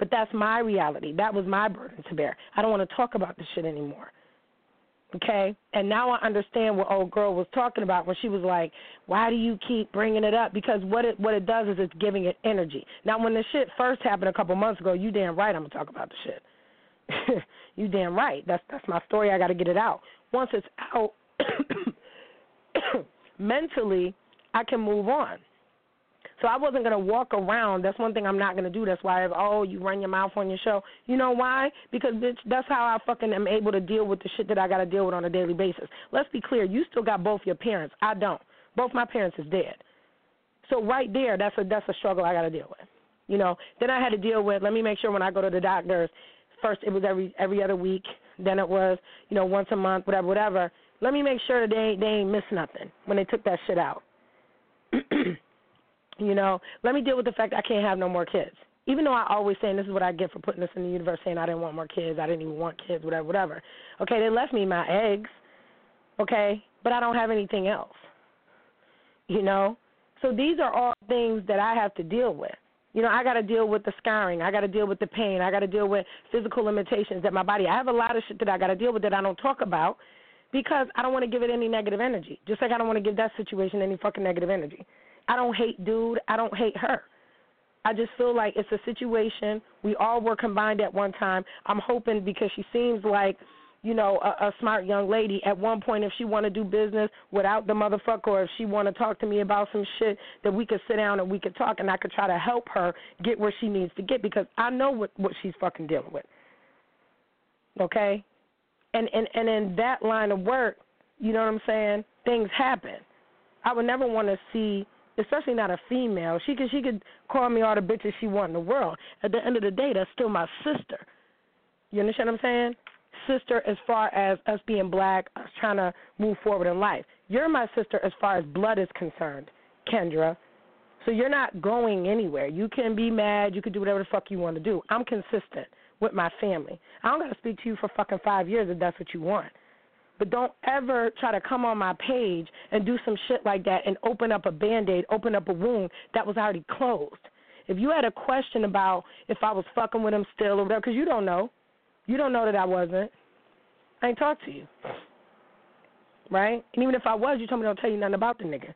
But that's my reality. That was my burden to bear. I don't want to talk about this shit anymore. Okay? And now I understand what old girl was talking about when she was like, why do you keep bringing it up? Because what it does is it's giving it energy. Now, when the shit first happened a couple months ago, you damn right I'm going to talk about the shit. You damn right. That's my story. I got to get it out. Once it's out, mentally, I can move on. So I wasn't going to walk around. That's one thing I'm not going to do. That's why, you run your mouth on your show. You know why? Because, bitch, that's how I fucking am able to deal with the shit that I got to deal with on a daily basis. Let's be clear. You still got both your parents. I don't. Both my parents is dead. So right there, that's a struggle I got to deal with. You know, then I had to deal with, let me make sure when I go to the doctors, first it was every other week. Then it was, you know, once a month, whatever. Let me make sure that they ain't miss nothing when they took that shit out. You know, let me deal with the fact I can't have no more kids. Even though I always say, and this is what I get for putting this in the universe, saying I didn't want more kids, I didn't even want kids, whatever. Okay, they left me my eggs, okay, but I don't have anything else, you know. So these are all things that I have to deal with. You know, I got to deal with the scarring. I got to deal with the pain. I got to deal with physical limitations that my body. I have a lot of shit that I got to deal with that I don't talk about because I don't want to give it any negative energy, just like I don't want to give that situation any fucking negative energy. I don't hate dude. I don't hate her. I just feel like it's a situation. We all were combined at one time. I'm hoping because she seems like, you know, a smart young lady. At one point, if she want to do business without the motherfucker or if she want to talk to me about some shit, that we could sit down and we could talk and I could try to help her get where she needs to get because I know what she's fucking dealing with. Okay? And in that line of work, you know what I'm saying, things happen. I would never want to see... especially not a female. She could call me all the bitches she want in the world. At the end of the day, that's still my sister. You understand what I'm saying? Sister as far as us being black, us trying to move forward in life. You're my sister as far as blood is concerned, Kendra. So you're not going anywhere. You can be mad. You can do whatever the fuck you want to do. I'm consistent with my family. I don't got to speak to you for fucking 5 years if that's what you want. But don't ever try to come on my page and do some shit like that and open up a Band-Aid, open up a wound that was already closed. If you had a question about if I was fucking with him still or whatever, because you don't know. You don't know that I wasn't. I ain't talked to you. Right? And even if I was, you told me don't tell you nothing about the nigga.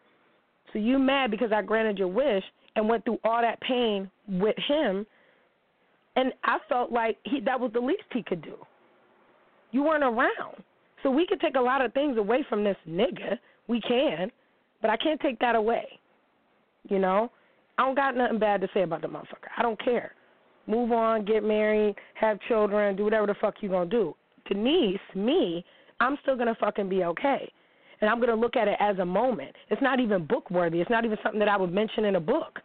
So you mad because I granted your wish and went through all that pain with him, and I felt like that was the least he could do. You weren't around. So we can take a lot of things away from this nigga. We can, but I can't take that away. You know, I don't got nothing bad to say about the motherfucker. I don't care. Move on, get married, have children, do whatever the fuck you gonna do. Denise, me, I'm still gonna fucking be okay. And I'm going to look at it as a moment. It's not even book worthy. It's not even something that I would mention in a book.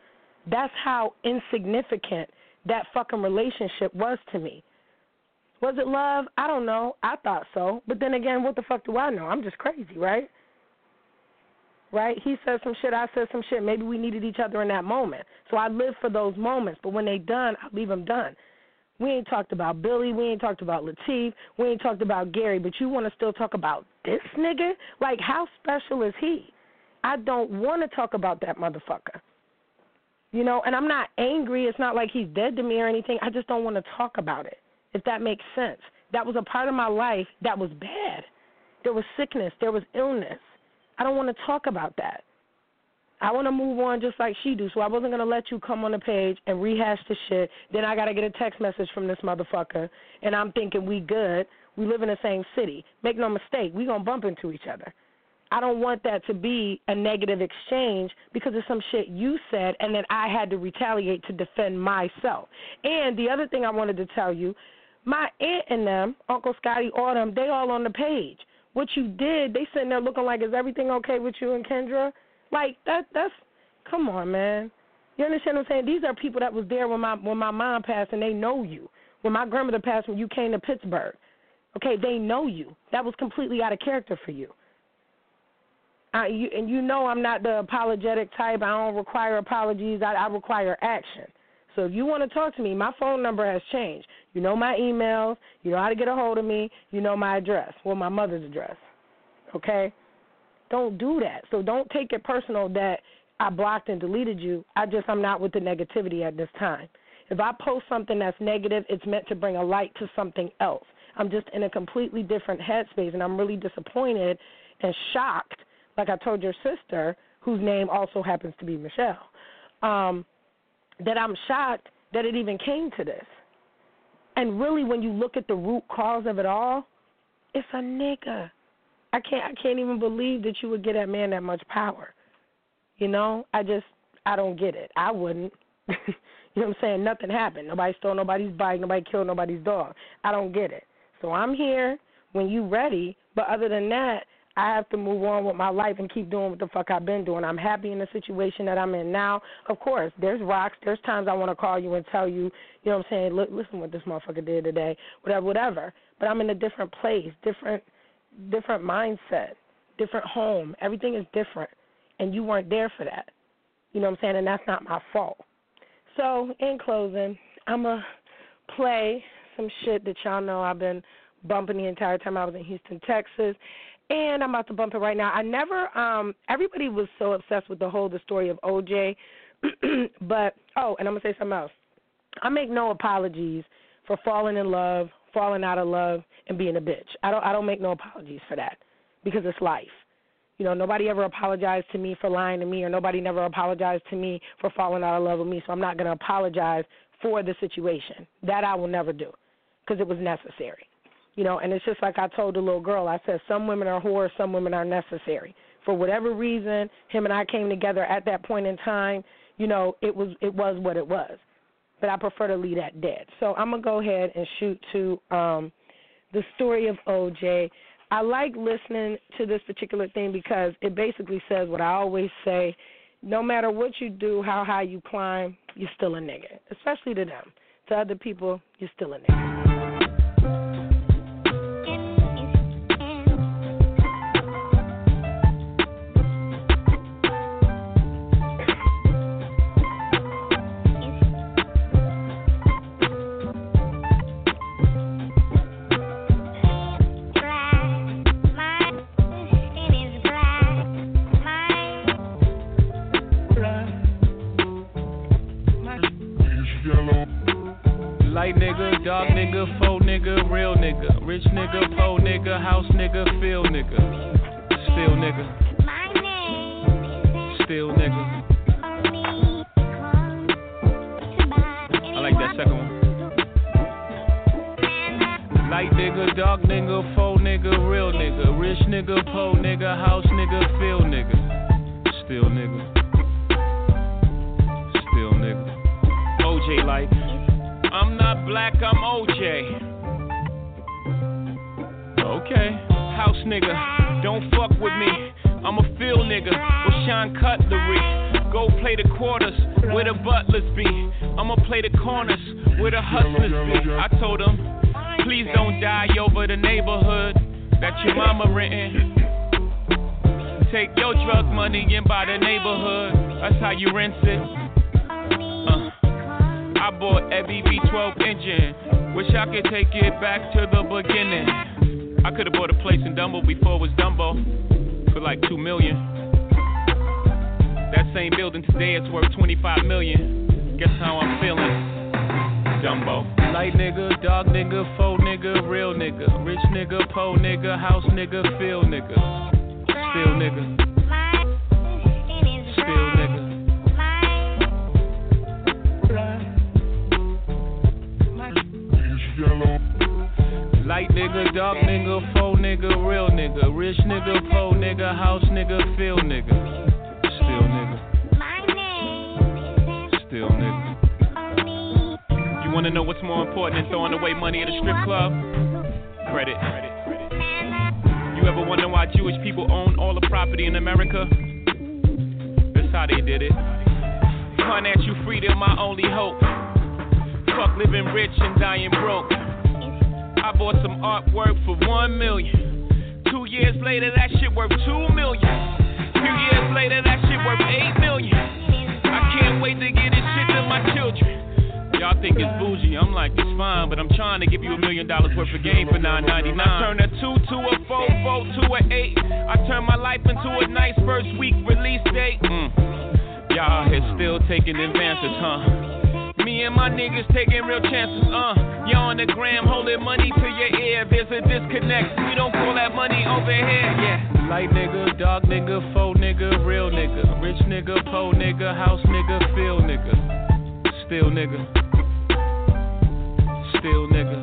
That's how insignificant that fucking relationship was to me. Was it love? I don't know. I thought so. But then again, what the fuck do I know? I'm just crazy, right? Right? He said some shit. I said some shit. Maybe we needed each other in that moment. So I live for those moments. But when they done, I leave them done. We ain't talked about Billy. We ain't talked about Lateef. We ain't talked about Gary. But you want to still talk about this nigga? Like, how special is he? I don't want to talk about that motherfucker. You know, and I'm not angry. It's not like he's dead to me or anything. I just don't want to talk about it, if that makes sense. That was a part of my life that was bad. There was sickness. There was illness. I don't want to talk about that. I want to move on just like she do, so I wasn't going to let you come on the page and rehash the shit. Then I got to get a text message from this motherfucker, and I'm thinking we good. We live in the same city. Make no mistake, we going to bump into each other. I don't want that to be a negative exchange because of some shit you said and then I had to retaliate to defend myself. And the other thing I wanted to tell you, my aunt and them, Uncle Scotty, all them, they all on the page. What you did, they sitting there looking like, is everything okay with you and Kendra? Like, that's, come on, man. You understand what I'm saying? These are people that was there when my mom passed, and they know you. When my grandmother passed, when you came to Pittsburgh, okay, they know you. That was completely out of character for you. And you know I'm not the apologetic type. I don't require apologies. I require action. So if you want to talk to me, my phone number has changed. You know my emails. You know how to get a hold of me. You know my address, well, my mother's address, okay? Don't do that. So don't take it personal that I blocked and deleted you. I'm not with the negativity at this time. If I post something that's negative, it's meant to bring a light to something else. I'm just in a completely different headspace, and I'm really disappointed and shocked, like I told your sister, whose name also happens to be Michelle, that I'm shocked that it even came to this. And really, when you look at the root cause of it all, it's a nigga. I can't even believe that you would get that man that much power. You know, I don't get it. I wouldn't. You know what I'm saying? Nothing happened. Nobody stole nobody's bike. Nobody killed nobody's dog. I don't get it. So I'm here when you ready. But other than that, I have to move on with my life and keep doing what the fuck I've been doing. I'm happy in the situation that I'm in now. Of course, there's rocks. There's times I want to call you and tell you, you know what I'm saying, look, listen what this motherfucker did today, whatever. But I'm in a different place, different mindset, different home. Everything is different, and you weren't there for that. You know what I'm saying? And that's not my fault. So, in closing, I'm going to play some shit that y'all know I've been bumping the entire time I was in Houston, Texas, and I'm about to bump it right now. I never everybody was so obsessed with the story of OJ, but, and I'm going to say something else. I make no apologies for falling in love, falling out of love, and being a bitch. I don't make no apologies for that because it's life. You know, nobody ever apologized to me for lying to me, or nobody never apologized to me for falling out of love with me, so I'm not going to apologize for the situation. That I will never do because it was necessary. You know, and it's just like I told the little girl. I said, some women are whores, some women are necessary. For whatever reason, him and I came together at that point in time. You know, it was what it was. But I prefer to leave that dead. So I'm going to go ahead and shoot to the story of OJ. I like listening to this particular thing because it basically says what I always say. No matter what you do, how high you climb, you're still a nigga, especially to them. To other people, you're still a nigga. Dark nigga, faux nigga, real nigga, rich nigga, po nigga, house nigga, field nigga, still nigga. My name is still nigga. I like that second one. White nigga, dark nigga, faux nigga, real nigga, rich nigga, poor nigga, house nigga, field nigga, still nigga. Still nigga. OJ like, I'm not black, I'm OJ. Okay. House nigga, don't fuck with me. I'm a field nigga with Sean Cutlery. Go play the quarters where the butlers be. I'ma play the corners where the hustlers be. I told them, please don't die over the neighborhood that your mama rentin'. Take your drug money and buy the neighborhood. That's how you rinse it. I bought every V12 engine. Wish I could take it back to the beginning. I could have bought a place in Dumbo before it was Dumbo. For like $2 million. That same building today is worth $25 million. Guess how I'm feeling, Dumbo. Light nigga, dog nigga, faux nigga, real nigga, rich nigga, poor nigga, house nigga, field nigga, still nigga. Still nigga. Light nigga, dark nigga, faux nigga, real nigga, rich nigga, poor nigga, house nigga, field nigga, still nigga. Still nigga. You wanna know what's more important than throwing away money at a strip club? Credit. You ever wonder why Jewish people own all the property in America? That's how they did it. Financial freedom, my only hope. Fuck living rich and dying broke. I bought some artwork for $1 million. 2 years later, that shit worth $2 million. A few years later, that shit worth $8 million. I can't wait to get this shit to my children. Y'all think it's bougie, I'm like, it's fine, but I'm trying to give you $1 million worth of game for $9.99. I turn a 2 to a 4, 4 to an 8. I turn my life into a nice first week release date. Y'all here still taking advances, huh? Me and my niggas taking real chances, Y'all on the gram holding money to your ear. There's a disconnect, we don't call that money over here, yeah. Light nigga, dog nigga, faux nigga, real nigga, rich nigga, poor nigga, house nigga, field nigga, still nigga. Still nigga.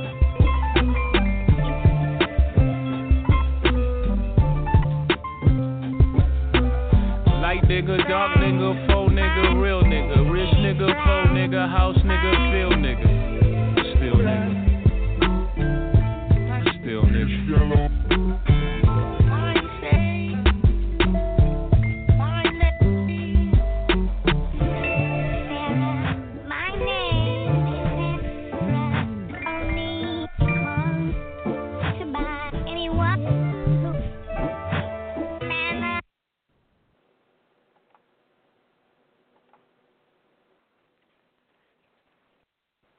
Light nigga, dark nigga, faux nigga, real nigga, rich nigga, poor nigga, house nigga,